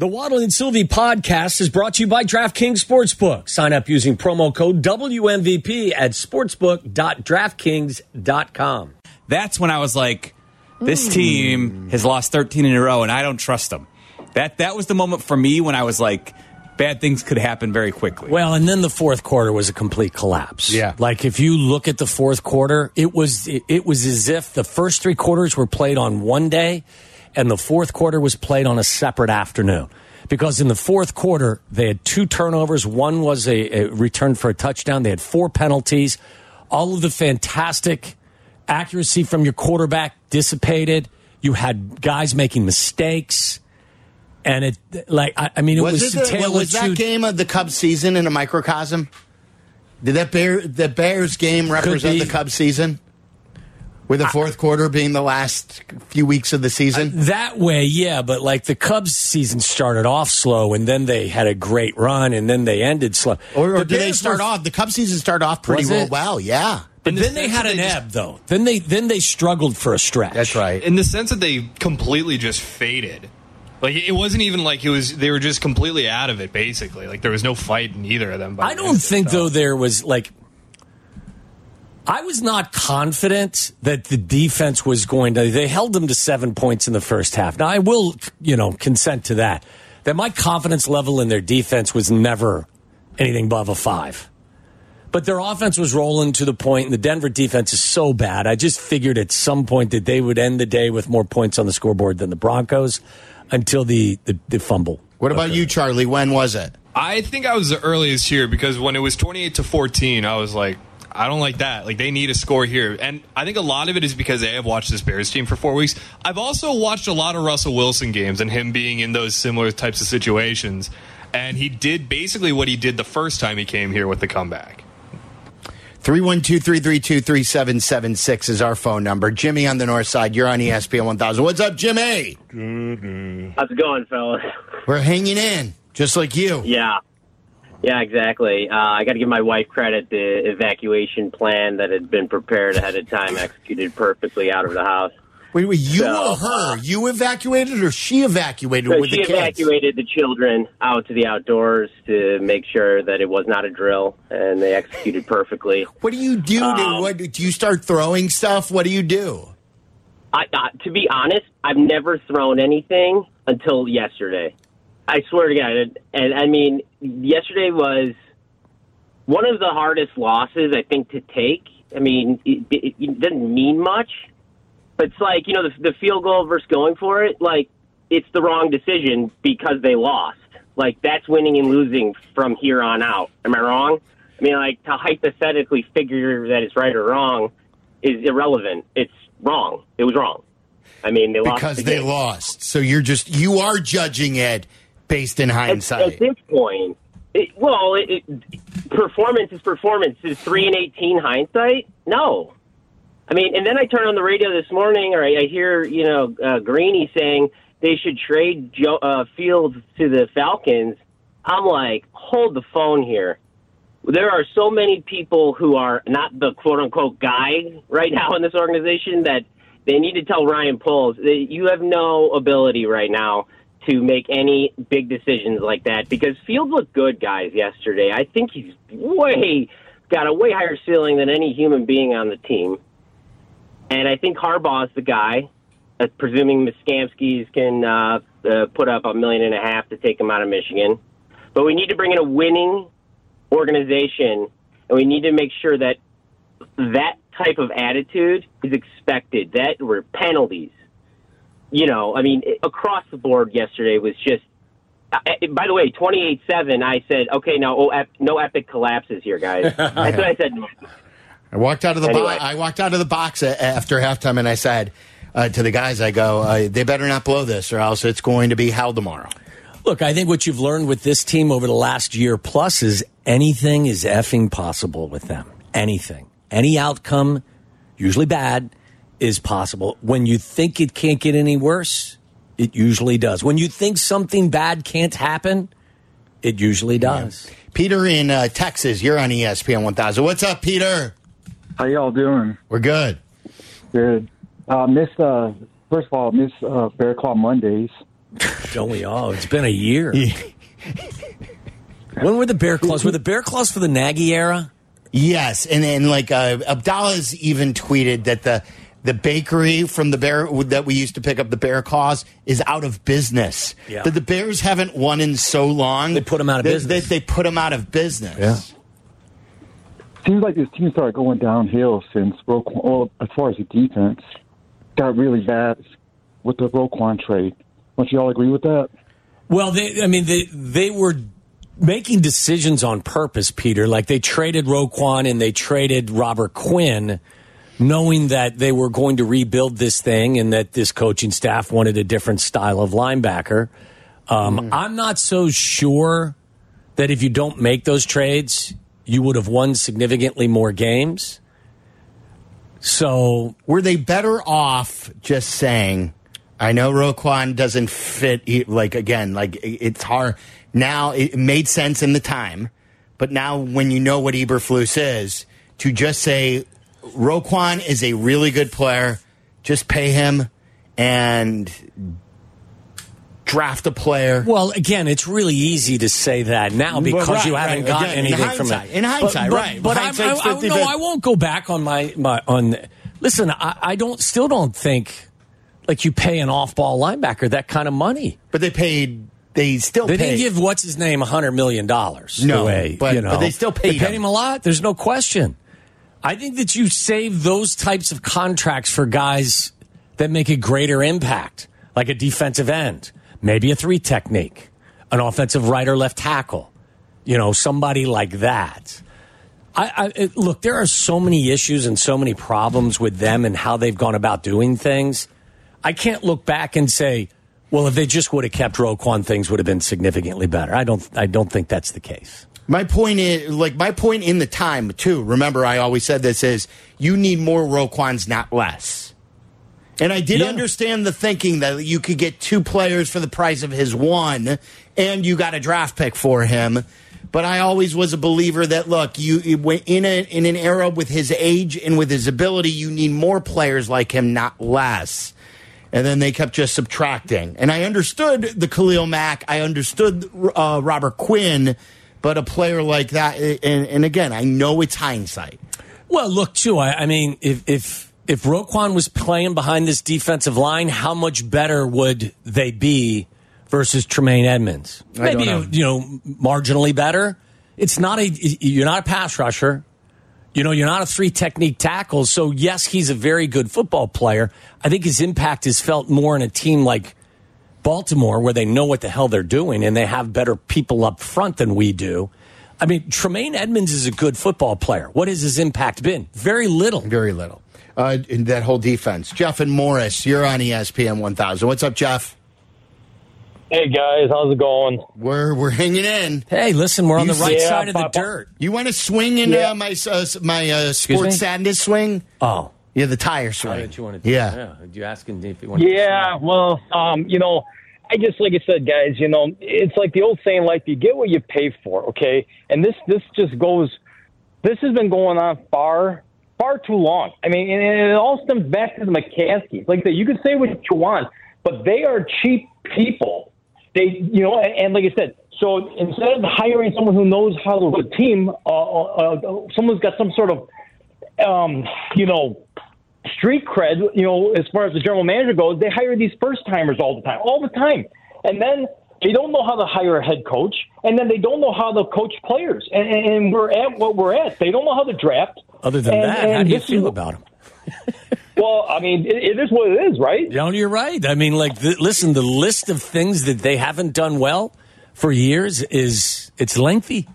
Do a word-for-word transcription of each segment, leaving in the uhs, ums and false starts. The Waddle and Sylvie podcast is brought to you by DraftKings Sportsbook. Sign up using promo code W M V P at sportsbook dot draftkings dot com. That's when I was like, this mm. team has lost thirteen in a row, and I don't trust them. That that was the moment for me when I was like, bad things could happen very quickly. Well, and then the fourth quarter was a complete collapse. Yeah. Like, if you look at the fourth quarter, it was it, it was as if the first three quarters were played on one day, and the fourth quarter was played on a separate afternoon. Because in the fourth quarter, they had two turnovers. One was a, a return for a touchdown. They had four penalties. All of the fantastic accuracy from your quarterback dissipated. You had guys making mistakes. And it, like, I, I mean, it was... Was, it the, was that game of the Cubs season in a microcosm? Did that Bear, the Bears game represent the Cubs season? With the fourth quarter being the last few weeks of the season? Uh, that way, yeah. But, like, the Cubs season started off slow, and then they had a great run, and then they ended slow. Or, or did they start were, off? The Cubs season started off pretty well, well, yeah. But then they had an they just, ebb, though. Then they then they struggled for a stretch. That's right. In the sense that they completely just faded. Like, it wasn't even like it was, they were just completely out of it, basically. Like, there was no fight in either of them. By I don't think, itself. though, there was, like... I was not confident that the defense was going to... They held them to seven points in the first half. Now, I will, you know, consent to that. That my confidence level in their defense was never anything above a five. But their offense was rolling to the point, and the Denver defense is so bad. I just figured at some point that they would end the day with more points on the scoreboard than the Broncos until the, the, the fumble. What about you, Charlie? When was it? I think I was the earliest here because when it was twenty-eight to fourteen, I was like... I don't like that. Like, they need a score here. And I think a lot of it is because I have watched this Bears team for four weeks. I've also watched a lot of Russell Wilson games and him being in those similar types of situations. And he did basically what he did the first time he came here with the comeback. three one two, three three two, three seven seven six is our phone number. Jimmy on the north side. You're on E S P N one thousand. What's up, Jimmy? Mm-hmm. How's it going, fellas? We're hanging in, just like you. Yeah. Yeah, exactly. Uh, I got to give my wife credit. The evacuation plan that had been prepared ahead of time executed perfectly out of the house. Wait, wait, you so, or her? You evacuated or she evacuated so with the kids? She evacuated the children out to the outdoors to make sure that it was not a drill, and they executed perfectly. What do you do? Um, to, what, do you start throwing stuff? What do you do? I, uh, to be honest, I've never thrown anything until yesterday. I swear to God, and I mean, yesterday was one of the hardest losses, I think, to take. I mean, it, it, it doesn't mean much, but it's like, you know, the, the field goal versus going for it, like, it's the wrong decision because they lost. Like, that's winning and losing from here on out. Am I wrong? I mean, like, to hypothetically figure that it's right or wrong is irrelevant. It's wrong. It was wrong. I mean, they lost. Because the they game. lost. So you're just, you are judging it. Based in hindsight. At, at this point, it, well, it, it, performance is performance. Is three and eighteen hindsight? No. I mean, and then I turn on the radio this morning, or I, I hear, you know, uh, Greeny saying they should trade Joe, uh, Fields to the Falcons. I'm like, hold the phone here. There are so many people who are not the quote-unquote guy right now in this organization that they need to tell Ryan Poles that you have no ability right now to make any big decisions like that, because Fields looked good, guys, yesterday. I think he's way got a way higher ceiling than any human being on the team. And I think Harbaugh's the guy, uh, presuming Miskamskis can uh, uh, put up a million and a half to take him out of Michigan. But we need to bring in a winning organization, and we need to make sure that that type of attitude is expected, that were penalties. You know, I mean, across the board yesterday was just, by the way, twenty-eight seven, I said, okay, now oh, ep- no epic collapses here, guys. That's what I said. I walked out of the anyway. bo- I walked out of the box after halftime, and I said uh, to the guys, I go, uh, they better not blow this, or else it's going to be hell tomorrow. Look, I think what you've learned with this team over the last year plus is anything is effing possible with them. Anything. Any outcome, usually bad, is possible. When you think it can't get any worse, it usually does. When you think something bad can't happen, it usually does. Yeah. Peter in uh, Texas, you're on E S P N one thousand. What's up, Peter? How y'all doing? We're good. Good. Uh, miss, uh, first of all, miss uh, Bear Claw Mondays. Don't we all? It's been a year. Yeah. When were the bear claws? Were the bear claws for the Nagy era? Yes, and then like uh, Abdallah's even tweeted that the the bakery from the bear that we used to pick up the bear claws is out of business. Yeah. That the Bears haven't won in so long. They put them out of they, business. They, they put them out of business. Yeah. Seems like this team started going downhill since Roquan, well, as far as the defense, got really bad with the Roquan trade. Don't you all agree with that? Well, they, I mean, they they were making decisions on purpose, Peter. Like they traded Roquan and they traded Robert Quinn, knowing that they were going to rebuild this thing and that this coaching staff wanted a different style of linebacker. Um, mm. I'm not so sure that if you don't make those trades, you would have won significantly more games. So were they better off just saying, I know Roquan doesn't fit, like, again, like, it's hard. Now, it made sense in the time, but now when you know what Eberflus is, to just say Roquan is a really good player, just pay him and draft a player. Well, again, it's really easy to say that now because right, you haven't right. gotten again, anything from it. In hindsight, but, but, right? But I, I, I, no, I won't go back on my, my on. Listen, I, I don't still don't think like you pay an off-ball linebacker that kind of money. But they paid. They still they paid. Didn't give what's his name a hundred million dollars. No, away, but, you know. But they still paid. They paid him. him a lot. There's no question. I think that you save those types of contracts for guys that make a greater impact, like a defensive end. Maybe a three technique, an offensive right or left tackle, you know, somebody like that. I, I it, look, there are so many issues and so many problems with them and how they've gone about doing things. I can't look back and say, well, if they just would have kept Roquan, things would have been significantly better. I don't, I don't think that's the case. My point is, like, my point in the time, too, remember I always said this, is you need more Roquans, not less. And I did yeah. understand the thinking that you could get two players for the price of his one, and you got a draft pick for him. But I always was a believer that, look, you in, a, in an era with his age and with his ability, you need more players like him, not less. And then they kept just subtracting. And I understood the Khalil Mack. I understood uh, Robert Quinn. But a player like that, and, and again, I know it's hindsight. Well, look, too, I, I mean, if... if If Roquan was playing behind this defensive line, how much better would they be versus Tremaine Edmonds? Maybe, know. you know, marginally better. It's not a, you're not a pass rusher. You know, you're not a three technique tackle. So, yes, he's a very good football player. I think his impact is felt more in a team like Baltimore where they know what the hell they're doing and they have better people up front than we do. I mean, Tremaine Edmonds is a good football player. What has his impact been? Very little. Very little. Uh, in that whole defense. Jeff and Morris, you're on E S P N one thousand. What's up, Jeff? Hey, guys. How's it going? We're we're hanging in. Hey, listen, we're on you the right yeah, side of Papa. the dirt. You want to swing in yeah. uh, my uh, my uh, sports sadness swing? Oh. Yeah, the tire swing. What you want to do? Yeah. yeah. You asking if you want yeah, to well, um, you know, I just, like I said, guys, you know, it's like the old saying, like, you get what you pay for, okay? And this this just goes, this has been going on far Far too long. I mean, and it all stems back to the McCaskeys. Like that, you can say what you want, but they are cheap people. They, you know, and, and like I said, so instead of hiring someone who knows how to run a team, uh, uh, someone's got some sort of, um, you know, street cred. You know, as far as the general manager goes, they hire these first timers all the time, all the time, and then they don't know how to hire a head coach, and then they don't know how to coach players, and, and we're at what we're at. They don't know how to draft. Other than and, that, and how do you feel is, about him? Well, I mean, it, it is what it is, right? You know, you're right. I mean, like, the, listen, the list of things that they haven't done well for years is it's lengthy.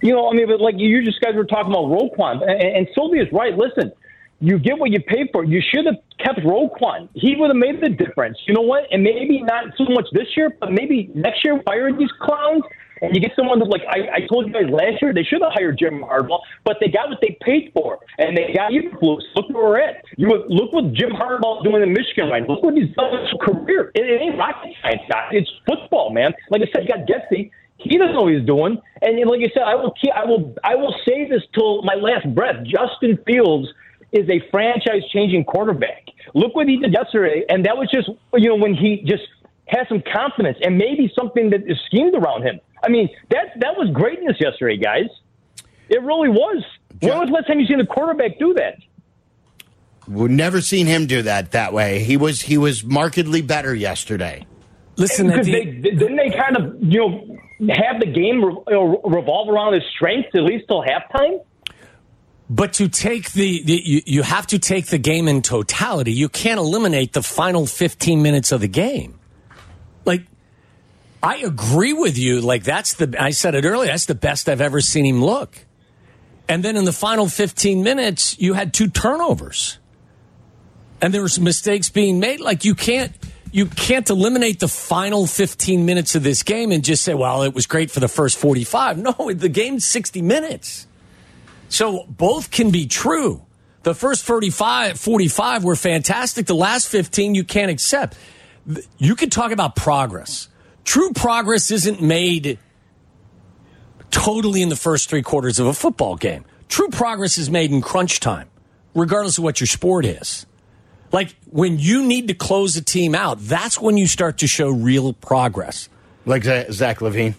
You know, I mean, but like you just guys were talking about Roquan, and, and Sylvia's right. Listen, you get what you pay for. You should have kept Roquan. He would have made the difference. You know what? And maybe not so much this year, but maybe next year, fire these clowns. And you get someone that's like, I, I told you guys last year, they should have hired Jim Harbaugh, but they got what they paid for. And they got Eberflus. Look where we're at. You look what Jim Harbaugh is doing in Michigan right now. Look what he's done in his career. It, it ain't rocket science, not. It's football, man. Like I said, you got Getsy. He doesn't know what he's doing. And like I said, I will, I will, I will say this till my last breath. Justin Fields is a franchise-changing quarterback. Look what he did yesterday. And that was just, you know, when he just has some confidence and maybe something that is schemed around him. I mean, that that was greatness yesterday, guys. It really was. When was the last time you seen the quarterback do that? We've never seen him do that that way. He was he was markedly better yesterday. Listen, because they, didn't they kind of you know have the game revolve around his strengths at least till halftime? But you take the, the you, you have to take the game in totality. You can't eliminate the final fifteen minutes of the game. Like, I agree with you. Like, that's the I said it earlier. That's the best I've ever seen him look. And then in the final fifteen minutes, you had two turnovers, and there were some mistakes being made. Like, you can't you can't eliminate the final fifteen minutes of this game and just say, "Well, it was great for the first forty-five." No, the game's sixty minutes. So both can be true. The first forty-five were fantastic. The last fifteen you can't accept. You can talk about progress. True progress isn't made totally in the first three quarters of a football game. True progress is made in crunch time, regardless of what your sport is. Like, when you need to close a team out, that's when you start to show real progress. Like Zach Lavine.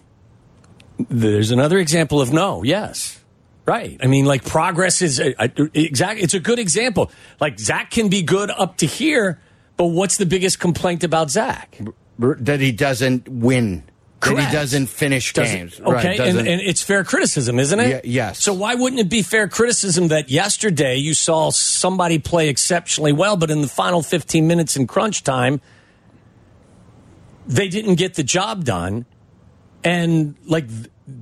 There's another example of no, yes. Right. I mean, like, progress is exactly. It's a good example. Like, Zach can be good up to here, but what's the biggest complaint about Zach? That he doesn't win. Correct. That he doesn't finish doesn't, games. Okay. Right, and, and it's fair criticism, isn't it? Y- yes. So why wouldn't it be fair criticism that yesterday you saw somebody play exceptionally well, but in the final fifteen minutes in crunch time, they didn't get the job done? And, like,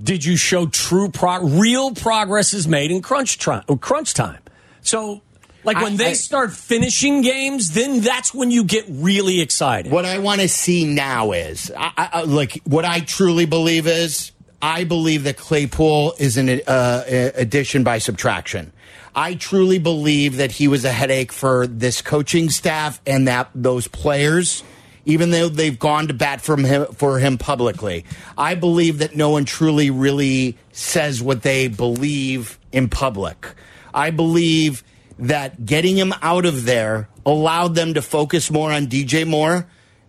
did you show true pro- real progress is made in crunch time? Crunch time. So, like, when I, they I, start finishing games, then that's when you get really excited. What I want to see now is, I, I, like, what I truly believe is, I believe that Claypool is an uh, addition by subtraction. I truly believe that he was a headache for this coaching staff and that those players. Even though they've gone to bat from him, for him publicly, I believe that no one truly, really says what they believe in public. I believe that getting him out of there allowed them to focus more on D J Moore,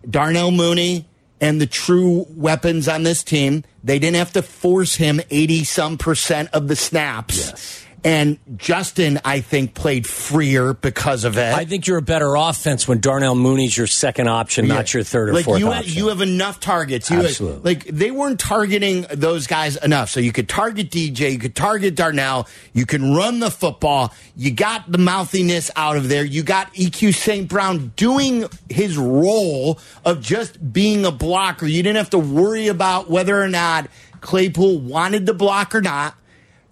Darnell Mooney, and the true weapons on this team. They didn't have to force him eighty-some percent of the snaps. Yes. And Justin, I think, played freer because of it. I think you're a better offense when Darnell Mooney's your second option, yeah. not your third or like fourth you option. Have, you have enough targets. You Absolutely. Have, like, they weren't targeting those guys enough. So you could target D J, you could target Darnell, you can run the football. You got the mouthiness out of there. You got E Q Saint Brown doing his role of just being a blocker. You didn't have to worry about whether or not Claypool wanted to block or not.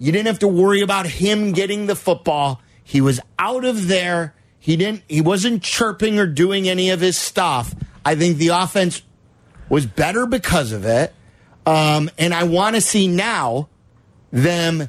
You didn't have to worry about him getting the football. He was out of there. He didn't. He wasn't chirping or doing any of his stuff. I think the offense was better because of it. Um, and I want to see now them.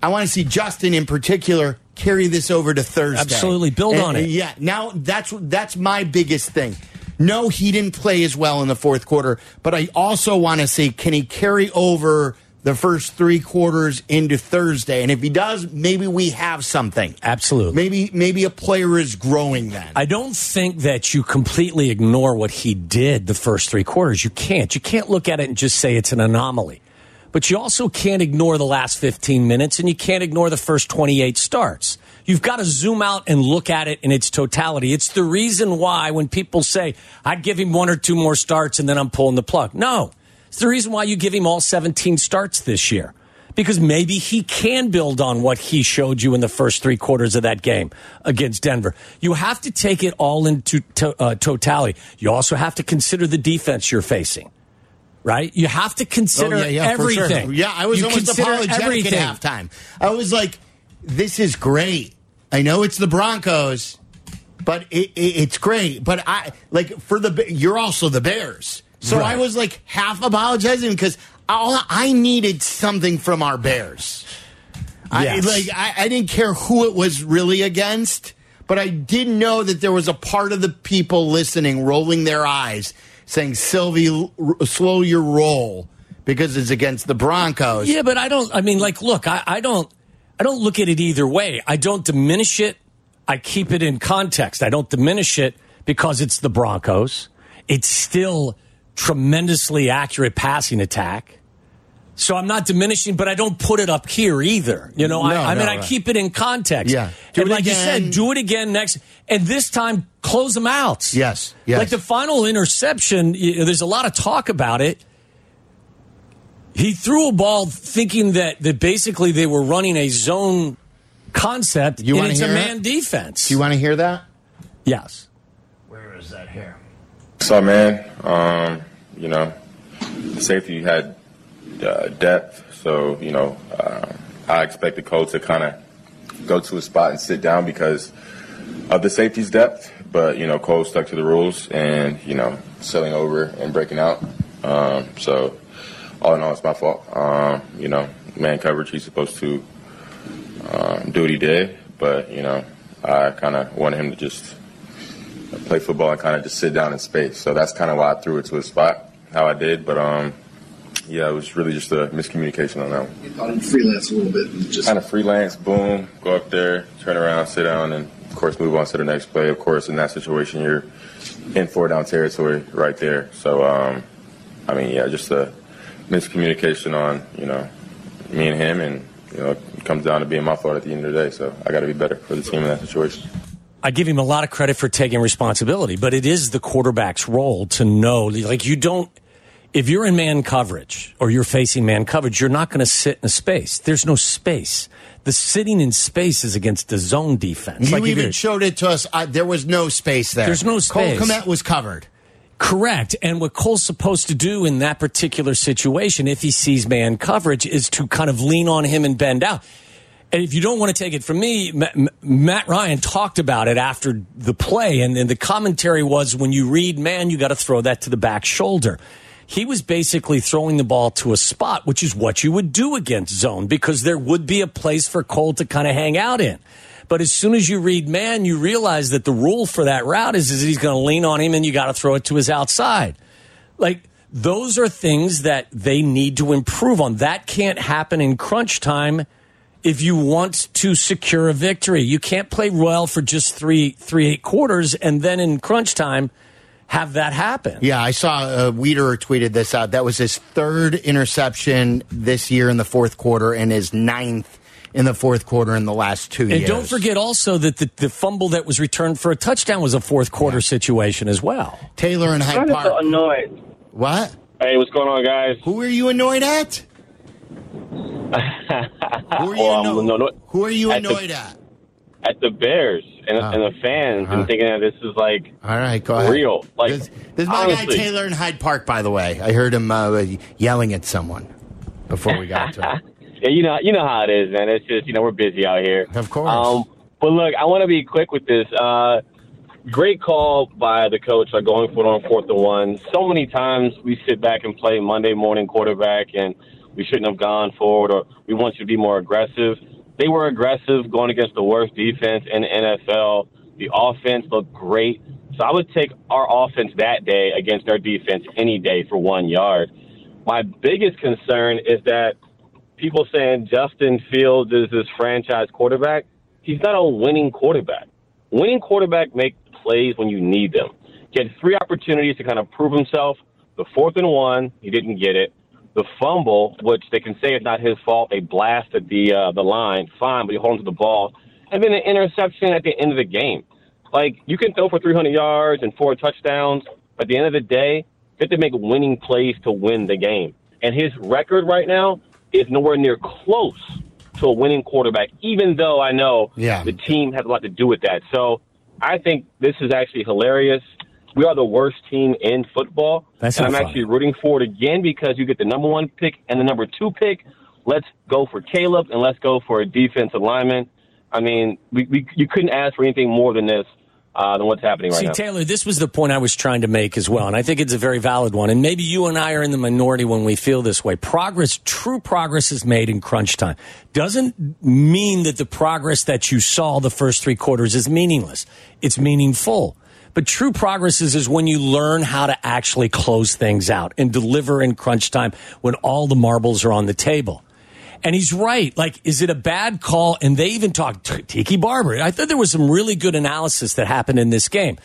I want to see Justin in particular carry this over to Thursday. Absolutely, build and, on it. Yeah. Now that's that's my biggest thing. No, he didn't play as well in the fourth quarter, but I also want to see, can he carry over the first three quarters into Thursday? And if he does, maybe we have something. Absolutely. Maybe maybe a player is growing then. I don't think that you completely ignore what he did the first three quarters. You can't. You can't look at it and just say it's an anomaly. But you also can't ignore the last fifteen minutes, and you can't ignore the first twenty-eight starts. You've got to zoom out and look at it in its totality. It's the reason why when people say, I'd give him one or two more starts and then I'm pulling the plug. No. It's the reason why you give him all seventeen starts this year, because maybe he can build on what he showed you in the first three quarters of that game against Denver. You have to take it all into to, uh, totality. You also have to consider the defense you're facing, right? You have to consider oh, yeah, yeah, everything. Sure. Yeah, I was you almost apologetic everything. At halftime. I was like, this is great. I know it's the Broncos, but it, it, it's great. But I like for the you're also the Bears. So right. I was like half apologizing because all I needed something from our Bears. Yes. I like I, I didn't care who it was really against, but I did know that there was a part of the people listening rolling their eyes, saying, "Sylvie, r- slow your roll because it's against the Broncos." Yeah, but I don't. I mean, like, look, I, I don't. I don't look at it either way. I don't diminish it. I keep it in context. I don't diminish it because it's the Broncos. It's still tremendously accurate passing attack. So I'm not diminishing, but I don't put it up here either. You know, no, I, I no, mean, right. I keep it in context. Yeah. Do and it like again. you said, do it again next. And this time, close them out. Yes. yes. Like the final interception, you know, there's a lot of talk about it. He threw a ball thinking that, that basically they were running a zone concept, you and it's a man that? defense. Do you want to hear that? Yes. Where is that here? What's up, man? Um, you know, safety had... Uh, depth, so you know, uh, I expect the coach to kind of go to a spot and sit down because of the safety's depth. But you know, Cole stuck to the rules and you know, selling over and breaking out. Um, so all in all, it's my fault. Um, you know, man coverage, he's supposed to um, do what he did, but you know, I kind of wanted him to just play football and kind of just sit down in space. So that's kind of why I threw it to a spot, how I did. But um. Yeah, it was really just a miscommunication on that one. You thought he'd freelance a little bit. And just kind of freelance, boom, go up there, turn around, sit down, and, of course, move on to the next play. Of course, in that situation, you're in four-down territory right there. So, um, I mean, yeah, just a miscommunication on, you know, me and him, and, you know, it comes down to being my fault at the end of the day. So I got to be better for the team in that situation. I give him a lot of credit for taking responsibility, but it is the quarterback's role to know, like, you don't – if you're in man coverage or you're facing man coverage, you're not going to sit in a space. There's no space. The sitting in space is against the zone defense. You like even showed it to us. I, there was no space there. There's no space. Cole Kmet was covered. Correct. And what Cole's supposed to do in that particular situation, if he sees man coverage, is to kind of lean on him and bend out. And if you don't want to take it from me, Matt Ryan talked about it after the play. And, and the commentary was, when you read man, you got to throw that to the back shoulder. He was basically throwing the ball to a spot, which is what you would do against zone, because there would be a place for Cole to kind of hang out in. But as soon as you read man, you realize that the rule for that route is, is he's going to lean on him and you got to throw it to his outside. Like, those are things that they need to improve on. That can't happen in crunch time if you want to secure a victory. You can't play well for just three, three, eight quarters, and then in crunch time have that happen. Yeah, I saw uh, Weeder tweeted this out. That was his third interception this year in the fourth quarter and his ninth in the fourth quarter in the last two and years. And don't forget also that the, the fumble that was returned for a touchdown was a fourth quarter yeah. situation as well. Taylor and Hyde Park. I'm annoyed. What? Hey, what's going on, guys? Who are you annoyed at? Who are you, well, anno- no- Who are you annoyed at? The- at? At the Bears and, oh. and the fans, uh-huh. and thinking that this is like all right, go ahead. real. Like, this, this is my honestly. guy Taylor in Hyde Park, by the way. I heard him uh, yelling at someone before we got to it. Yeah, you know, you know how it is, man. It's just, you know, we're busy out here, of course. Um, but look, I want to be quick with this. Uh, great call by the coach, like going for it on fourth and one. So many times we sit back and play Monday morning quarterback, and we shouldn't have gone forward, or we want you to be more aggressive. They were aggressive going against the worst defense in the N F L. The offense looked great. So I would take our offense that day against their defense any day for one yard. My biggest concern is that people saying Justin Fields is this franchise quarterback. He's not a winning quarterback. Winning quarterback make plays when you need them. He had three opportunities to kind of prove himself. The fourth and one, he didn't get it. The fumble, which they can say is not his fault, they blasted the uh, the line, fine, but you hold on to the ball. And then an interception at the end of the game. Like, you can throw for three hundred yards and four touchdowns, but at the end of the day, you have to make winning plays to win the game. And his record right now is nowhere near close to a winning quarterback, even though I know yeah. the team has a lot to do with that. So I think this is actually hilarious. We are the worst team in football, That's and I'm fun. actually rooting for it again because you get the number one pick and the number two pick. Let's go for Caleb, and let's go for a defensive lineman. I mean, we, we you couldn't ask for anything more than this, uh, than what's happening right See, now. See, Taylor, this was the point I was trying to make as well, and I think it's a very valid one. And maybe you and I are in the minority when we feel this way. Progress, true progress is made in crunch time. Doesn't mean that the progress that you saw the first three quarters is meaningless. It's meaningful. But true progress is, is when you learn how to actually close things out and deliver in crunch time when all the marbles are on the table. And he's right. Like, is it a bad call? And they even talked Tiki Barber. I thought there was some really good analysis that happened in this game.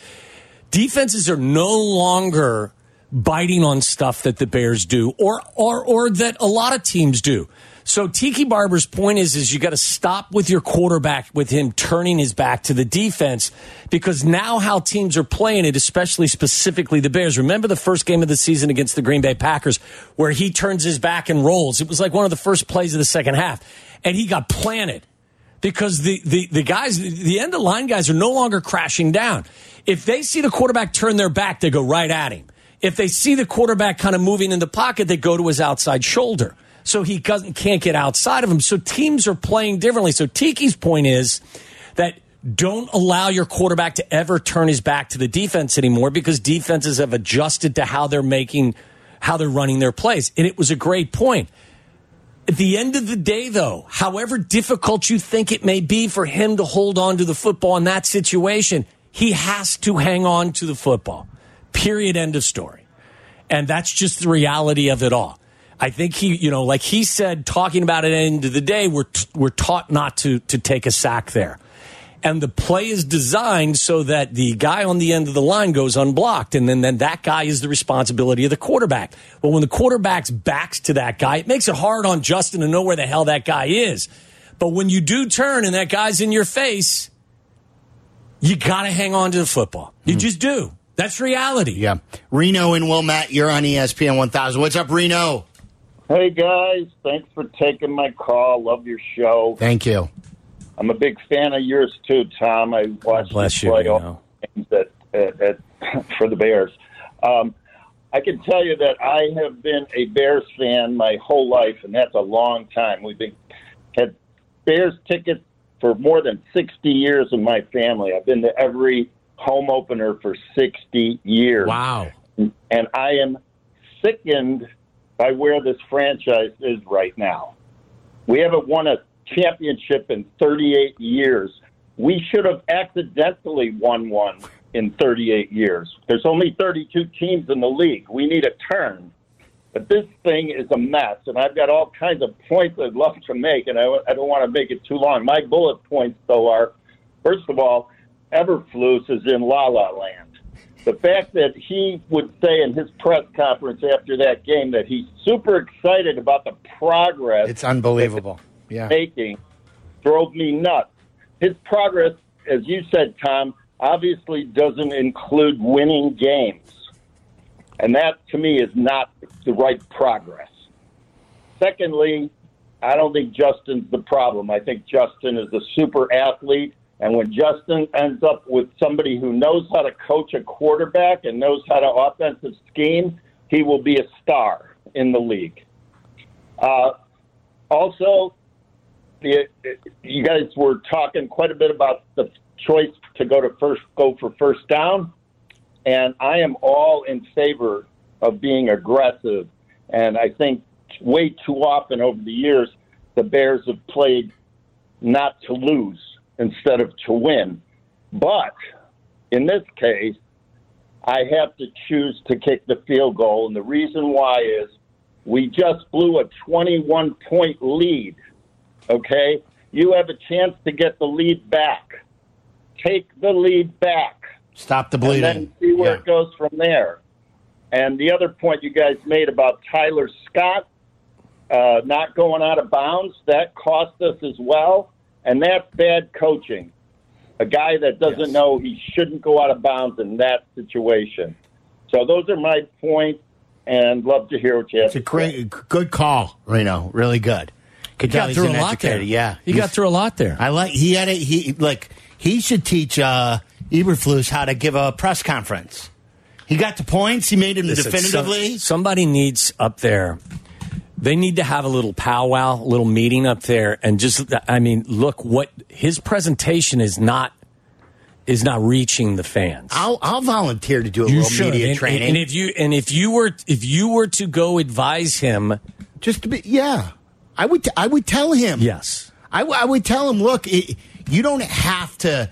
Defenses are no longer biting on stuff that the Bears do or or or that a lot of teams do. So Tiki Barber's point is, is you got to stop with your quarterback, with him turning his back to the defense, because now how teams are playing it, especially specifically the Bears. Remember the first game of the season against the Green Bay Packers where he turns his back and rolls? It was like one of the first plays of the second half, and he got planted because the, the, the guys, the end of line guys are no longer crashing down. If they see the quarterback turn their back, they go right at him. If they see the quarterback kind of moving in the pocket, they go to his outside shoulder. So he can't get outside of him. So teams are playing differently. So Tiki's point is that don't allow your quarterback to ever turn his back to the defense anymore, because defenses have adjusted to how they're making, how they're running their plays. And it was a great point. At the end of the day, though, however difficult you think it may be for him to hold on to the football in that situation, he has to hang on to the football. Period. End of story. And that's just the reality of it all. I think he, you know, like he said, talking about it at the end of the day, we're t- we're taught not to to take a sack there. And the play is designed so that the guy on the end of the line goes unblocked, and then, then that guy is the responsibility of the quarterback. But when the quarterback's back's to that guy, it makes it hard on Justin to know where the hell that guy is. But when you do turn and that guy's in your face, you got to hang on to the football. You mm. just do. That's reality. Yeah. Reno and Wilmette, you're on E S P N one thousand. What's up, Reno? Hey, guys. Thanks for taking my call. Love your show. Thank you. I'm a big fan of yours, too, Tom. I watched you play all games at, at, at, for the Bears. Um, I can tell you that I have been a Bears fan my whole life, and that's a long time. We've been had Bears tickets for more than sixty years in my family. I've been to every home opener for sixty years. Wow. And I am sickened by where this franchise is right now. We haven't won a championship in thirty-eight years. We should have accidentally won one in thirty-eight years. There's only thirty-two teams in the league. We need a turn. But this thing is a mess, and I've got all kinds of points I'd love to make, and I, I don't want to make it too long. My bullet points, though, are, first of all, Eberflus is in La La Land. The fact that he would say in his press conference after that game that he's super excited about the progress. It's unbelievable. Yeah. Making drove me nuts. His progress, as you said, Tom, obviously doesn't include winning games. And that, to me, is not the right progress. Secondly, I don't think Justin's the problem. I think Justin is a super athlete. And when Justin ends up with somebody who knows how to coach a quarterback and knows how to offensive scheme, he will be a star in the league. Uh, also, the, you guys were talking quite a bit about the choice to go to first, go for first down, and I am all in favor of being aggressive. And I think way too often over the years, the Bears have played not to lose instead of to win. But in this case, I have to choose to kick the field goal. And the reason why is we just blew a twenty-one point lead. Okay? You have a chance to get the lead back. Take the lead back. Stop the bleeding. And then see where yeah. it goes from there. And the other point you guys made about Tyler Scott uh, not going out of bounds, that cost us as well. And that's bad coaching. A guy that doesn't yes. know he shouldn't go out of bounds in that situation. So those are my points, and love to hear what you have it's to say. It's a great, good call, Reno. Really good. He got through a lot there. Yeah, he got through a lot there. I like he had a, he like he should teach uh, Eberflus how to give a press conference. He got the points. He made him Listen, definitively. Some, somebody needs up there. They need to have a little powwow, a little meeting up there, and just, I mean, look, what his presentation is not is not reaching the fans. I'll I'll volunteer to do a you little should. media and, training. And if you and if you were if you were to go advise him, just to be, yeah, I would I would tell him yes, I, w- I would tell him, look, it, you don't have to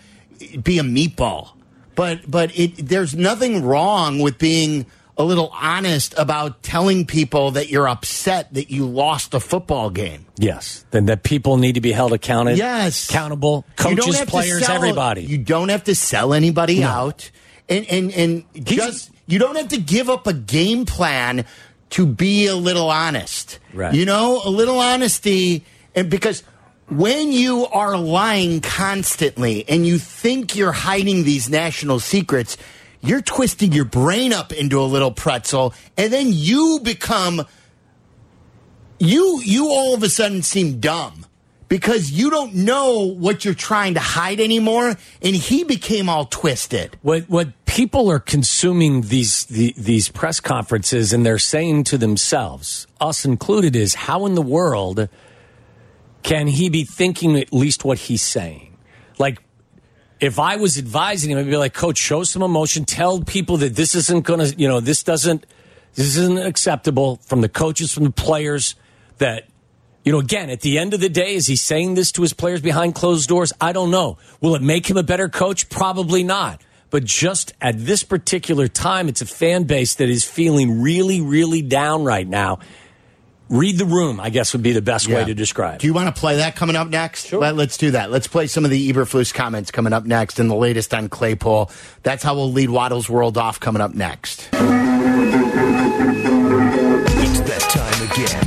be a meatball, but but it, there's nothing wrong with being a little honest about telling people that you're upset that you lost a football game. Yes. Then that people need to be held accounted, yes. accountable. Coaches, players, sell, everybody. You don't have to sell anybody no. out. And and, and just You don't have to give up a game plan to be a little honest. Right. You know, a little honesty. And because when you are lying constantly and you think you're hiding these national secrets, you're twisting your brain up into a little pretzel, and then you become you you all of a sudden seem dumb because you don't know what you're trying to hide anymore, and he became all twisted. What what people are consuming these the, these press conferences and they're saying to themselves, us included, is how in the world can he be thinking at least what he's saying? Like, if I was advising him, I'd be like, Coach, show some emotion. Tell people that this isn't going to, you know, this doesn't, this isn't acceptable from the coaches, from the players. That, you know, again, at the end of the day, is he saying this to his players behind closed doors? I don't know. Will it make him a better coach? Probably not. But just at this particular time, it's a fan base that is feeling really, really down right now. Read the room, I guess, would be the best yeah. way to describe. Do you want to play that coming up next? Sure. Let, let's do that. Let's play some of the Eberflus comments coming up next and the latest on Claypool. That's how we'll lead Waddle's World off coming up next. It's that time again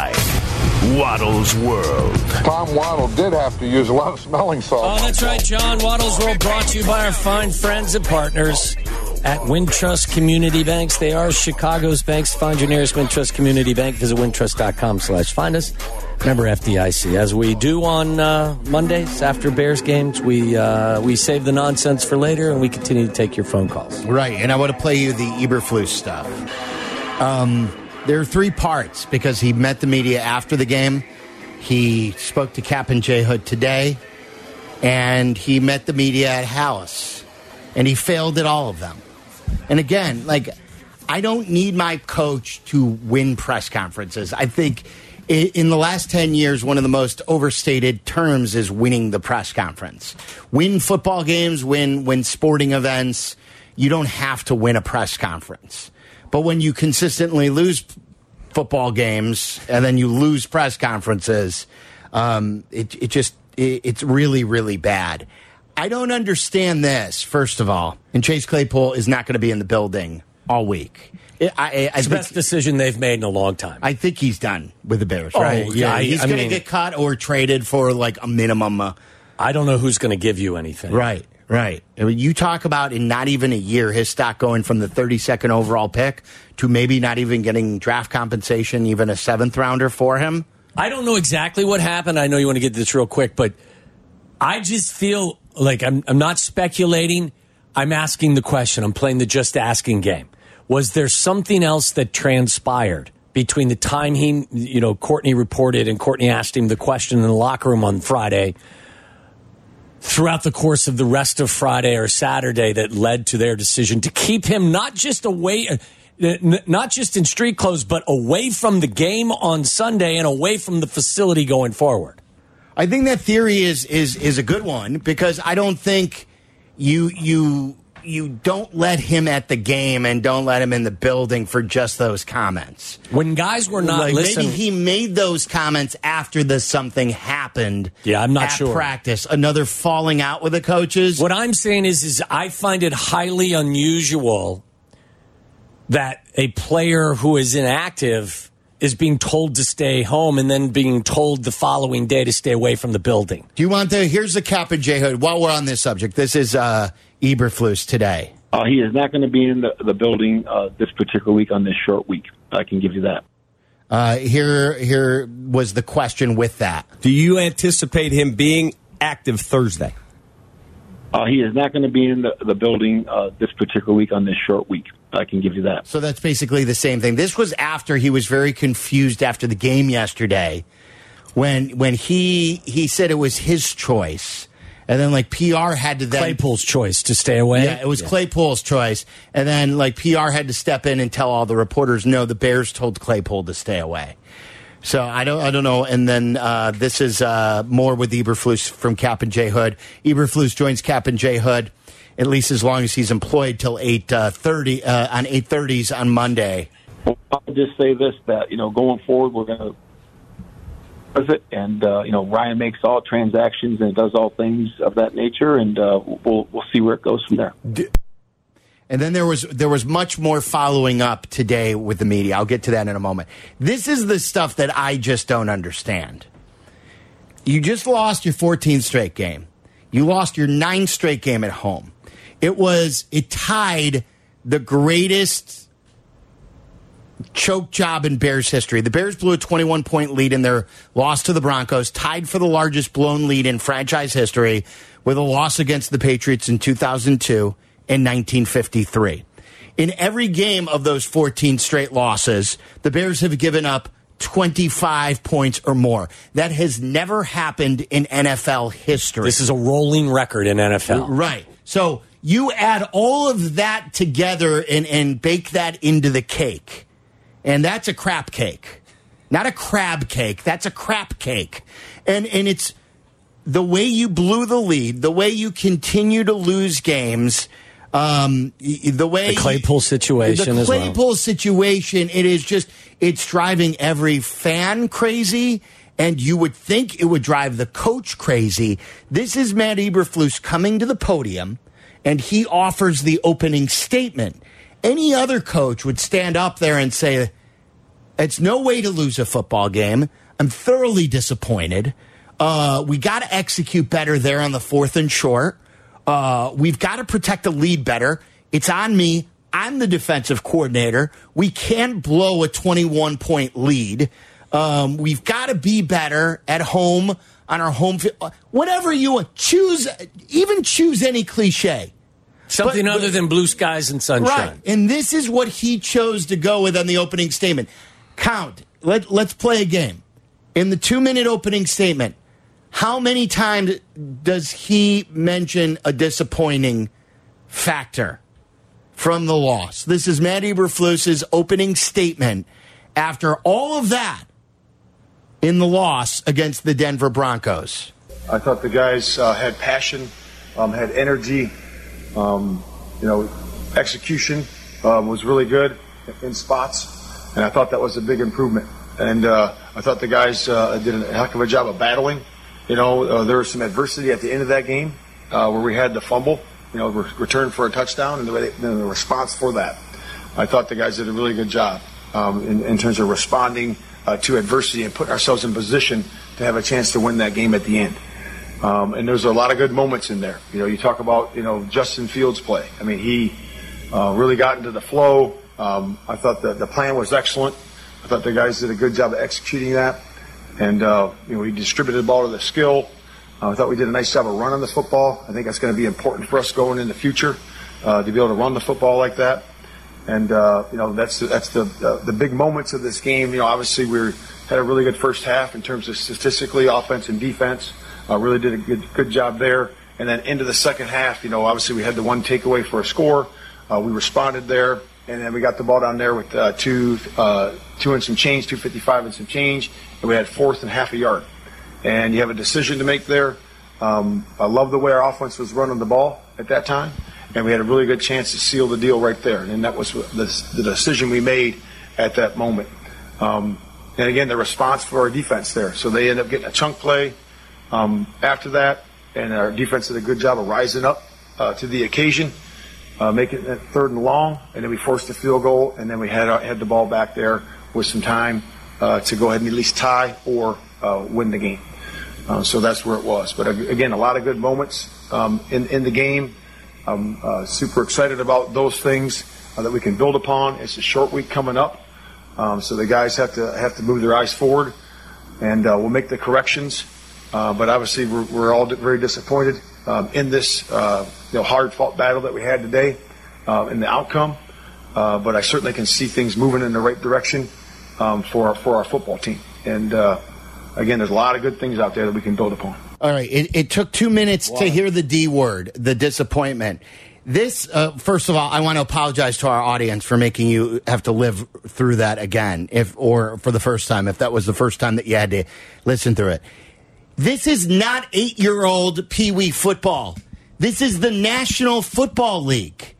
Waddle's World. Tom Waddle did have to use a lot of smelling salts. Oh, that's right, John. Waddle's World brought to you by our fine friends and partners at Wintrust Community Banks. They are Chicago's banks. Find your nearest Wintrust Community Bank. Visit Wintrust.com slash find us. Remember F D I C. As we do on uh, Mondays after Bears games, we uh, we save the nonsense for later, and we continue to take your phone calls. Right, and I want to play you the Eberflus stuff. Um, there are three parts because he met the media after the game. He spoke to Cap and J Hood today, and he met the media at Hallis, and he failed at all of them. And again, like, I don't need my coach to win press conferences. I think in the last ten years, one of the most overstated terms is winning the press conference. Win football games, win, win sporting events. You don't have to win a press conference. But when you consistently lose football games and then you lose press conferences, um it it just it, it's really really bad. I don't understand this, first of all, and Chase Claypool is not going to be in the building all week. It, I, I, it's I the best decision they've made in a long time. I think he's done with the Bears, oh, right? Yeah, yeah, he's going to get cut or traded for like a minimum. Uh, I don't know who's going to give you anything. Right, right. You talk about in not even a year his stock going from the thirty-second overall pick to maybe not even getting draft compensation, even a seventh rounder for him. I don't know exactly what happened. I know you want to get this real quick, but I just feel like I'm, I'm not speculating. I'm asking the question. I'm playing the just asking game. Was there something else that transpired between the time he, you know, Courtney reported and Courtney asked him the question in the locker room on Friday throughout the course of the rest of Friday or Saturday that led to their decision to keep him not just away, not just in street clothes, but away from the game on Sunday and away from the facility going forward? I think that theory is is is a good one because I don't think you you you don't let him at the game and don't let him in the building for just those comments. When guys were not like, listening, maybe he made those comments after the something happened. Yeah, I'm not at sure. Practice, another falling out with the coaches. What I'm saying is, is I find it highly unusual that a player who is inactive is being told to stay home and then being told the following day to stay away from the building. Do you want the, here's the Cap and J Hood. While we're on this subject, this is uh, Eberflus today. Uh, he is not going to be in the, the building uh, this particular week on this short week. I can give you that. Uh, here, here was the question with that. Do you anticipate him being active Thursday? Uh, he is not going to be in the, the building uh, this particular week on this short week. I can give you that. So that's basically the same thing. This was after he was very confused after the game yesterday when when he he said it was his choice. And then, like, P R had to then... Claypool's choice to stay away. Yeah, it was yeah. Claypool's choice. And then, like, P R had to step in and tell all the reporters, no, the Bears told Claypool to stay away. So I don't I don't know. And then uh, this is uh, more with Eberflus from Cap and J Hood. Eberflus joins Cap and J Hood at least as long as he's employed till eight thirty uh, on eight thirties on Monday. Well, I'll just say this, that, you know, going forward, we're going to... It and uh, you know, Ryan makes all transactions and does all things of that nature, and uh, we'll we'll see where it goes from there. And then there was there was much more following up today with the media. I'll get to that in a moment. This is the stuff that I just don't understand. You just lost your fourteenth straight game. You lost your ninth straight game at home. It was it tied the greatest choke job in Bears history. The Bears blew a twenty-one point lead in their loss to the Broncos, tied for the largest blown lead in franchise history with a loss against the Patriots in two thousand two and nineteen fifty-three. In every game of those fourteen straight losses, the Bears have given up twenty-five points or more. That has never happened in N F L history. This is a rolling record in N F L. Right. So you add all of that together and, and bake that into the cake. And that's a crap cake, not a crab cake. That's a crap cake. And and it's the way you blew the lead, the way you continue to lose games, um, the way the Claypool situation, the Claypool well. situation. It is just it's driving every fan crazy. And you would think it would drive the coach crazy. This is Matt Eberflus coming to the podium and he offers the opening statement. Any other coach would stand up there and say, it's no way to lose a football game. I'm thoroughly disappointed. Uh, we got to execute better there on the fourth and short. Uh, we've got to protect the lead better. It's on me. I'm the defensive coordinator. We can't blow a twenty-one point lead. Um, we've got to be better at home on our home field. Whatever you want. Choose, even choose any cliche. Something but, other but, than blue skies and sunshine. Right. And this is what he chose to go with on the opening statement. Count. Let, let's play a game. In the two-minute opening statement, how many times does he mention a disappointing factor from the loss? This is Matt Eberflus's opening statement after all of that in the loss against the Denver Broncos. I thought the guys uh, had passion, um, had energy. Um, you know, execution um, was really good in spots, and I thought that was a big improvement. And uh, I thought the guys uh, did a heck of a job of battling. You know, uh, there was some adversity at the end of that game uh, where we had the fumble, you know, re- return for a touchdown, and the, way they, and the response for that. I thought the guys did a really good job um, in, in terms of responding uh, to adversity and putting ourselves in position to have a chance to win that game at the end. Um, and there's a lot of good moments in there. You know, you talk about, you know, Justin Fields' play. I mean, he uh, really got into the flow. Um, I thought the, the plan was excellent. I thought the guys did a good job of executing that. And, uh, you know, we distributed the ball to the skill. Uh, I thought we did a nice job of running the football. I think that's going to be important for us going in the future uh, to be able to run the football like that. And, uh, you know, that's, the, that's the, the the big moments of this game. You know, obviously we had a really good first half in terms of statistically offense and defense. Uh, really did a good good job there. And then into the second half, you know, obviously we had the one takeaway for a score. Uh, we responded there, and then we got the ball down there with uh, two uh, two and some change, two fifty-five and some change, and we had fourth and half a yard. And you have a decision to make there. Um, I love the way our offense was running the ball at that time, and we had a really good chance to seal the deal right there. And that was the, the decision we made at that moment. Um, and, again, the response for our defense there. So they end up getting a chunk play. Um, after that, and our defense did a good job of rising up uh, to the occasion, uh, making it third and long, and then we forced a field goal, and then we had uh, had the ball back there with some time uh, to go ahead and at least tie or uh, win the game. Uh, so that's where it was. But again, a lot of good moments um, in, in the game. I'm uh, super excited about those things uh, that we can build upon. It's a short week coming up, um, so the guys have to have to move their eyes forward, and uh, we'll make the corrections. Uh, but obviously, we're, we're all very disappointed um, in this uh, you know, hard-fought battle that we had today uh, in the outcome. Uh, but I certainly can see things moving in the right direction um, for, our, for our football team. And, uh, again, there's a lot of good things out there that we can build upon. All right. It, it took two minutes wow. to hear the D word, the disappointment. This, uh, first of all, I want to apologize to our audience for making you have to live through that again, if or for the first time, if that was the first time that you had to listen through it. This is not eight-year-old peewee football. This is the National Football League.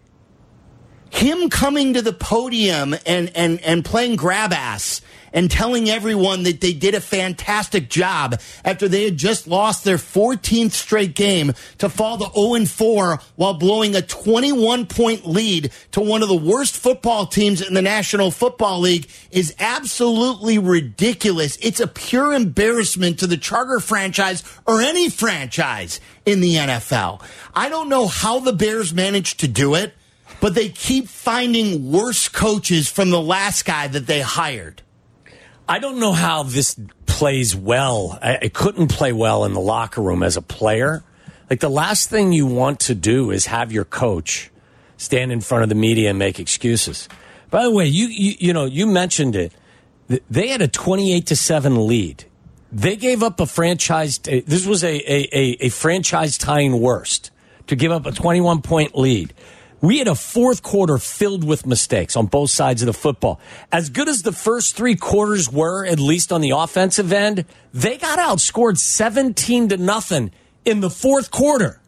Him coming to the podium and, and, and playing grab ass and telling everyone that they did a fantastic job after they had just lost their fourteenth straight game to fall to oh and four while blowing a twenty-one point lead to one of the worst football teams in the National Football League is absolutely ridiculous. It's a pure embarrassment to the Charger franchise or any franchise in the N F L. I don't know how the Bears managed to do it, but they keep finding worse coaches from the last guy that they hired. I don't know how this plays well. It couldn't play well in the locker room as a player. Like, the last thing you want to do is have your coach stand in front of the media and make excuses. By the way, you you, you know, you mentioned it. They had a twenty-eight to seven lead. They gave up a franchise. This was a, a, a franchise tying worst to give up a twenty-one point lead. We had a fourth quarter filled with mistakes on both sides of the football. As good as the first three quarters were, at least on the offensive end, they got outscored seventeen to nothing in the fourth quarter.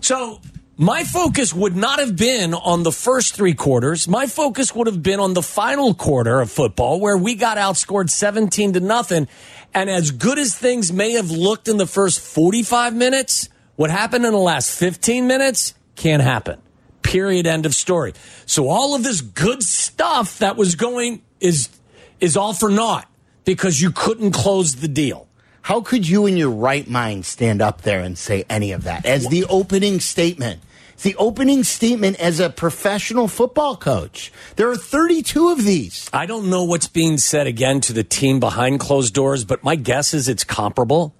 So my focus would not have been on the first three quarters. My focus would have been on the final quarter of football where we got outscored seventeen to nothing. And as good as things may have looked in the first forty-five minutes, what happened in the last fifteen minutes can't happen. Period. End of story. So all of this good stuff that was going is is all for naught because you couldn't close the deal. How could you in your right mind stand up there and say any of that as the opening statement? It's the opening statement as a professional football coach. There are thirty-two of these. I don't know what's being said again to the team behind closed doors, but my guess is it's comparable.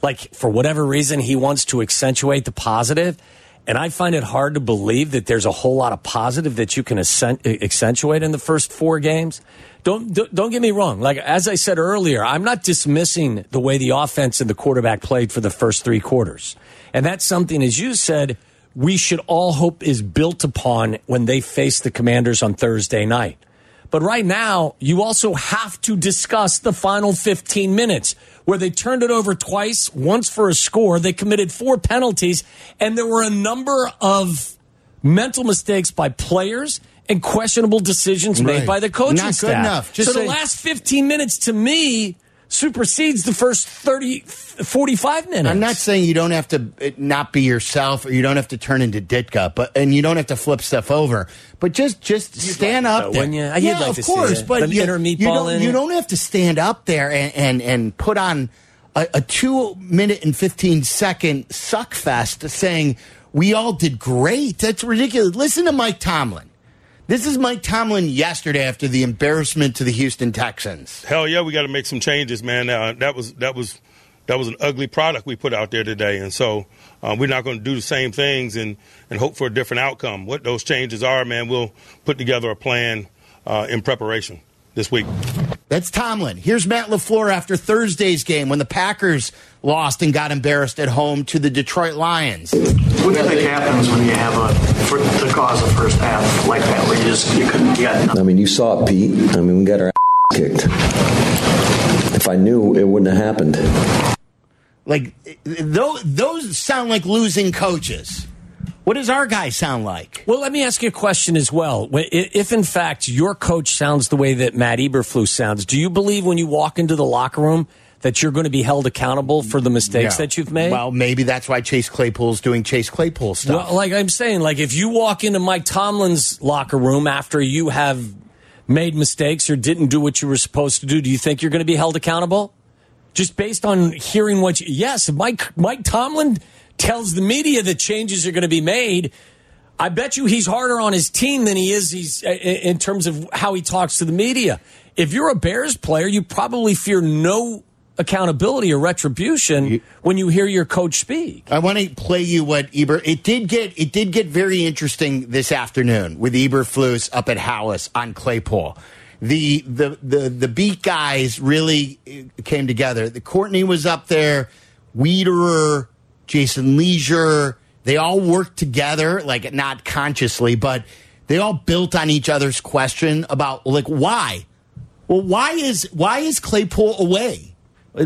Like, for whatever reason, he wants to accentuate the positive. And I find it hard to believe that there's a whole lot of positive that you can accentuate in the first four games. Don't don't get me wrong. Like, as I said earlier, I'm not dismissing the way the offense and the quarterback played for the first three quarters. And that's something, as you said, we should all hope is built upon when they face the Commanders on Thursday night. But right now, you also have to discuss the final fifteen minutes where they turned it over twice, once for a score. They committed four penalties, and there were a number of mental mistakes by players and questionable decisions right. made by the coaching Not staff. Not good enough. Just so say- the last fifteen minutes, to me, supersedes the first thirty, forty-five minutes. I'm not saying you don't have to not be yourself or you don't have to turn into Ditka, but and you don't have to flip stuff over. But just just you'd stand like up though, there. You? I yeah, like of to course, but you, you, don't, you don't have to stand up there and, and, and put on a, a two minute and fifteen second suck fest saying we all did great. That's ridiculous. Listen to Mike Tomlin. This is Mike Tomlin yesterday after the embarrassment to the Houston Texans. Hell yeah, we got to make some changes, man. Uh, that was that was that was an ugly product we put out there today, and so uh, we're not going to do the same things and, and hope for a different outcome. What those changes are, man, we'll put together a plan uh, in preparation this week. That's Tomlin. Here's Matt LaFleur after Thursday's game when the Packers lost and got embarrassed at home to the Detroit Lions. What do you think happens when you have a for the cause of first half like that where you just you couldn't get nothing? I mean, you saw it, Pete. I mean, we got our ass kicked. If I knew, it wouldn't have happened. Like, those, those sound like losing coaches. What does our guy sound like? Well, let me ask you a question as well. If, in fact, your coach sounds the way that Matt Eberflus sounds, do you believe when you walk into the locker room that you're going to be held accountable for the mistakes no. that you've made? Well, maybe that's why Chase Claypool's doing Chase Claypool stuff. Well, like I'm saying, like if you walk into Mike Tomlin's locker room after you have made mistakes or didn't do what you were supposed to do, do you think you're going to be held accountable? Just based on hearing what you... Yes, Mike, Mike Tomlin tells the media that changes are going to be made. I bet you he's harder on his team than he is he's, in terms of how he talks to the media. If you're a Bears player, you probably fear no accountability or retribution you, when you hear your coach speak. I want to play you what Eber... It did get it did get very interesting this afternoon with Eberflus up at Howlis on Claypool. The, the, the, the beat guys really came together. The Courtney was up there. Wiederer, Jason Leisure, they all worked together, like not consciously, but they all built on each other's question about like why. Well, why is why is Claypool away?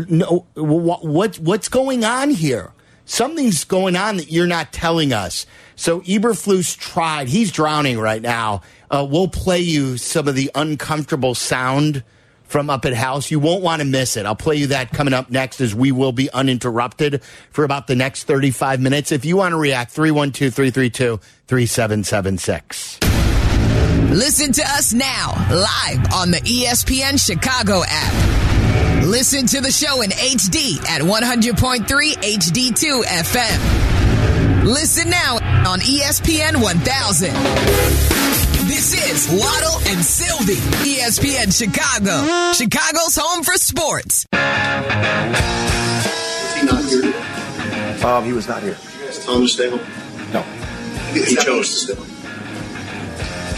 No, what what's going on here? Something's going on that you're not telling us. So Eberflus tried. He's drowning right now. Uh, we'll play you some of the uncomfortable sound from up at house. You won't want to miss it. I'll play you that coming up next as we will be uninterrupted for about the next thirty-five minutes. If you want to react, three one two, three three two, three seven seven six. Listen to us now, live on the E S P N Chicago app. Listen to the show in H D at one hundred point three H D two F M. Listen now on E S P N one thousand. This is Waddle and Sylvie, E S P N Chicago, Chicago's home for sports. Was he not here? Um, he was not here. Did you guys tell him to stay home? No. He, he chose to stay home.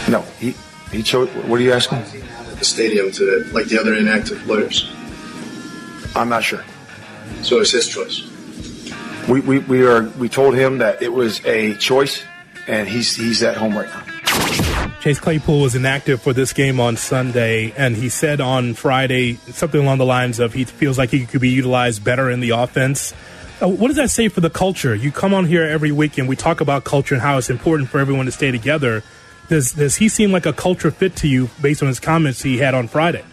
No, he he chose. What are you asking? At the stadium today, like the other inactive players. I'm not sure. So it's his choice. We we we are. We told him that it was a choice, and he's he's at home right now. Chase Claypool was inactive for this game on Sunday, and he said on Friday something along the lines of he feels like he could be utilized better in the offense. Uh, what does that say for the culture? You come on here every week and we talk about culture and how it's important for everyone to stay together. Does does he seem like a culture fit to you based on his comments he had on Friday?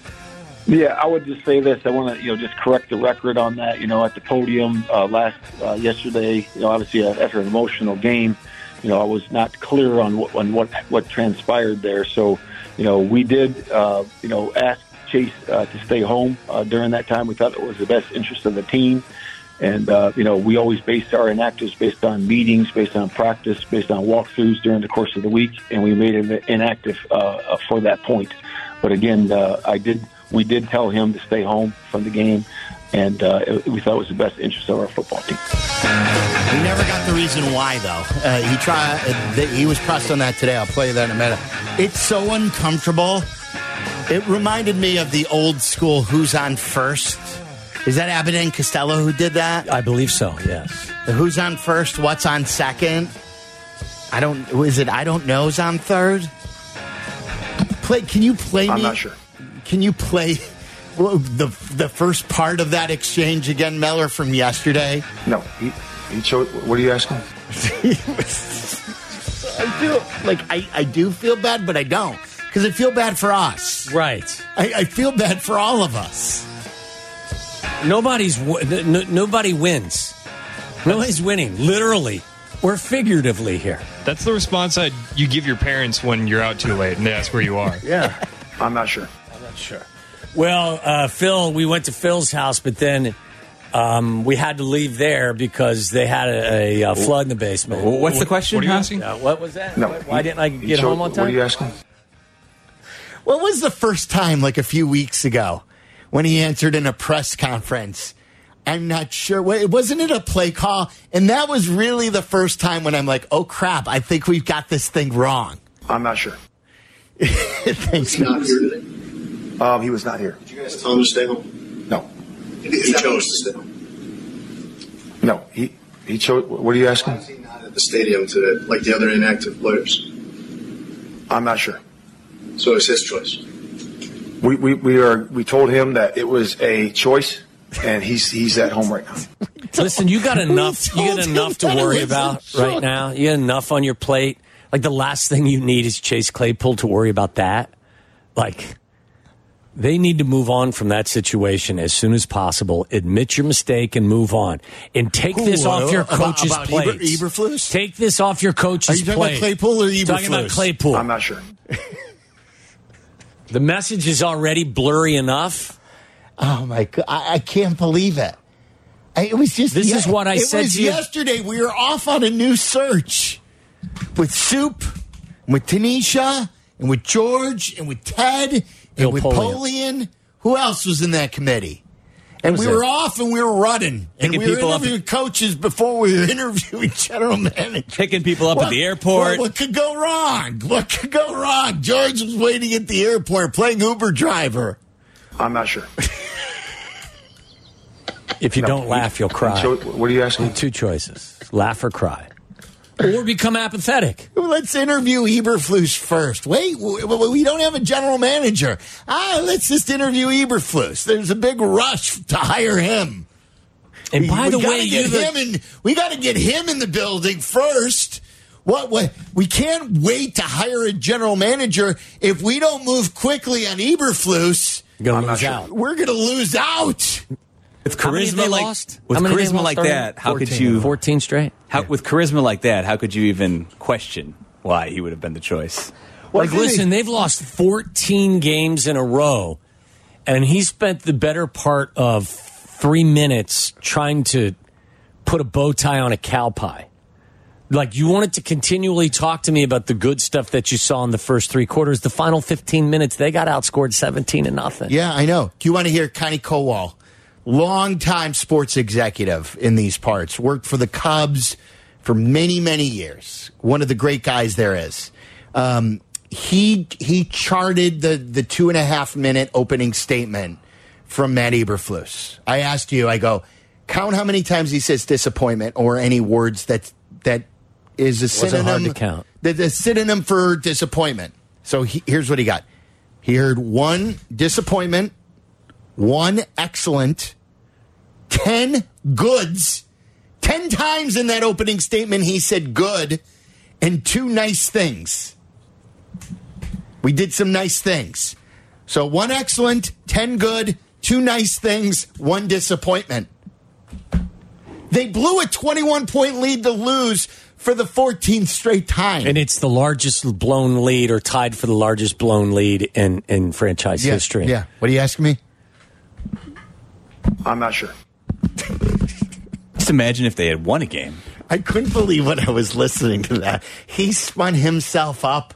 Yeah, I would just say this. I want to you know just correct the record on that. You know, at the podium uh, last uh, yesterday, you know, obviously uh, after an emotional game, you know, I was not clear on what on what, what transpired there. So, you know, we did, uh, you know, ask Chase uh, to stay home uh, during that time. We thought it was the best interest of the team. And, uh, you know, we always based our inactives based on meetings, based on practice, based on walkthroughs during the course of the week. And we made him inactive uh, for that point. But, again, uh, I did. we did tell him to stay home from the game. And uh, we thought it was the best interest of our football team. We never got the reason why, though. Uh, he tried. Uh, he was pressed on that today. I'll play that in a minute. It's so uncomfortable. It reminded me of the old school "Who's on First." Is that Abbott and Costello who did that? I believe so. Yes. The who's on first? What's on second? I don't. Is it? I don't know's on third. Play. Can you play me? I'm not sure. Can you play? Well, the the first part of that exchange again, Meller, from yesterday. No, he, he chose. What are you asking? I feel like I, I do feel bad, but I don't, because I feel bad for us. Right. I, I feel bad for all of us. Nobody's no, nobody wins. Nobody's winning, literally or figuratively here. That's the response I, you give your parents when you're out too late and they ask where you are. Yeah, I'm not sure. I'm not sure. Well, uh, Phil, we went to Phil's house, but then um, we had to leave there because they had a, a, a flood in the basement. What's the question? What are you asking? Uh, what was that? No, Why he, didn't I get showed, home on time? What are you asking? What was the first time, like a few weeks ago, when he answered in a press conference? I'm not sure. Wait, wasn't it a play call? And that was really the first time when I'm like, oh, crap, I think we've got this thing wrong. I'm not sure. Thanks, not here today. Um, he was not here. Did you guys tell him to stay home? No. He chose to stay home. No, he he chose. What are you asking? Why is he not at the stadium today, like the other inactive players? I'm not sure. So it's his choice. We we we are. We told him that it was a choice, and he's he's at home right now. Listen, you got enough. You got enough to worry about right now. You got enough on your plate. Like the last thing you need is Chase Claypool to worry about that. Like. They need to move on from that situation as soon as possible. Admit your mistake and move on. And take Ooh, this off your coach's about, about plate. Eberflus? Take this off your coach's plate. Are you talking plate. about Claypool or Eberflus? Talking about Claypool. I'm not sure. The message is already blurry enough. Oh, my God. I, I can't believe it. I, it was just... This yeah, is what I said to you. It was yesterday. We were off on a new search with Soup, with Tanisha, and with George, and with Ted... And with Polian, who else was in that committee? And we it? were off and we were running. And Picking we were interviewing up coaches before we were interviewing general managers. Picking people up what, at the airport. What, what could go wrong? What could go wrong? George was waiting at the airport playing Uber driver. I'm not sure. If you no, don't laugh, you'll cry. Cho- what are you asking? Two choices. Laugh or cry. Or become apathetic. Let's interview Eberflus first. Wait, we don't have a general manager. Ah, let's just interview Eberflus. There's a big rush to hire him. And we, by the we way, you him in, we got to get him in the building first. What, what? We can't wait to hire a general manager if we don't move quickly on Eberflus. We're going to lose out. We're going to lose out. With charisma like lost? with charisma like that, how could you fourteen straight? How, yeah. With charisma like that, how could you even question why he would have been the choice? Well, like, listen, they, they've lost fourteen games in a row, and he spent the better part of three minutes trying to put a bow tie on a cow pie. Like, you wanted to continually talk to me about the good stuff that you saw in the first three quarters. The final fifteen minutes, they got outscored seventeen to nothing. Yeah, I know. Do you want to hear Connie Kowal? Long-time sports executive in these parts. Worked for the Cubs for many, many years. One of the great guys there is. Um, he he charted the, the two-and-a-half-minute opening statement from Matt Eberflus. I asked you, I go, count how many times he says disappointment or any words that that is a synonym. Hard to count. The, the synonym for disappointment. So he, here's what he got. He heard one disappointment, one excellent, ten goods. Ten times in that opening statement he said good, and two nice things. We did some nice things. So one excellent, ten good, two nice things, one disappointment. They blew a twenty-one point lead to lose for the fourteenth straight time. And it's the largest blown lead, or tied for the largest blown lead in, in franchise yeah, history. Yeah. What are you asking me? I'm not sure. Just imagine if they had won a game. I couldn't believe when I was listening to that. He spun himself up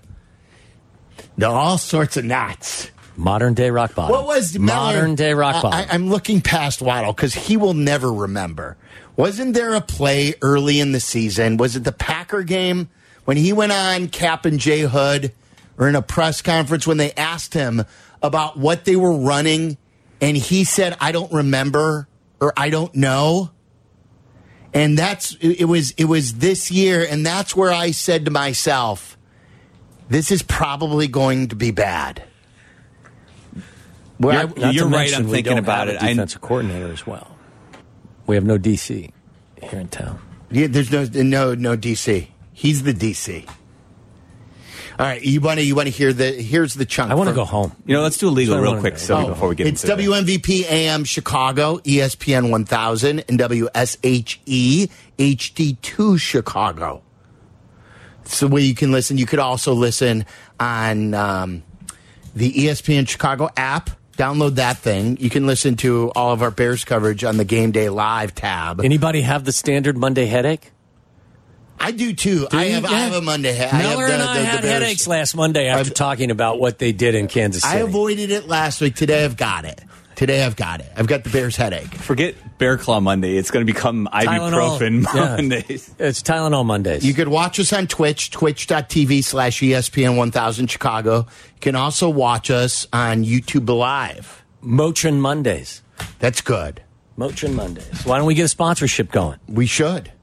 to all sorts of knots. Modern day rock bottom. What was modern Miller, day rock bottom? I, I'm looking past Waddle because he will never remember. Wasn't there a play early in the season? Was it the Packer game when he went on Cap and Jay Hood, or in a press conference when they asked him about what they were running? And he said, I don't remember, or I don't know. And that's, it was, it was this year. And that's where I said to myself, this is probably going to be bad. Well, you're I, you're right. Mention, I'm thinking about it. Defensive I, coordinator as well. We have no D C here in town. Yeah, there's no, no, no D C. He's the D C. All right, you want to you want to hear the here's the chunk. I want to go home. You know, let's do a legal real quick so oh, before we get it's into W M V P that. A M Chicago, E S P N one thousand, and W S H E H D two Chicago. It's the way you can listen. You could also listen on um, the E S P N Chicago app. Download that thing. You can listen to all of our Bears coverage on the Game Day Live tab. Anybody have the standard Monday headache? I do, too. Do I, have, I have a Monday headache. Miller and I had headaches last Monday after I've, talking about what they did in Kansas City. I avoided it last week. Today I've got it. Today I've got it. I've got the Bears headache. Forget Bear Claw Monday. It's going to become Tylenol. Ibuprofen yeah. Mondays. It's Tylenol Mondays. You could watch us on Twitch, twitch.tv slash ESPN 1000 Chicago. You can also watch us on YouTube Live. Motrin Mondays. That's good. Motrin Mondays. Why don't we get a sponsorship going? We should.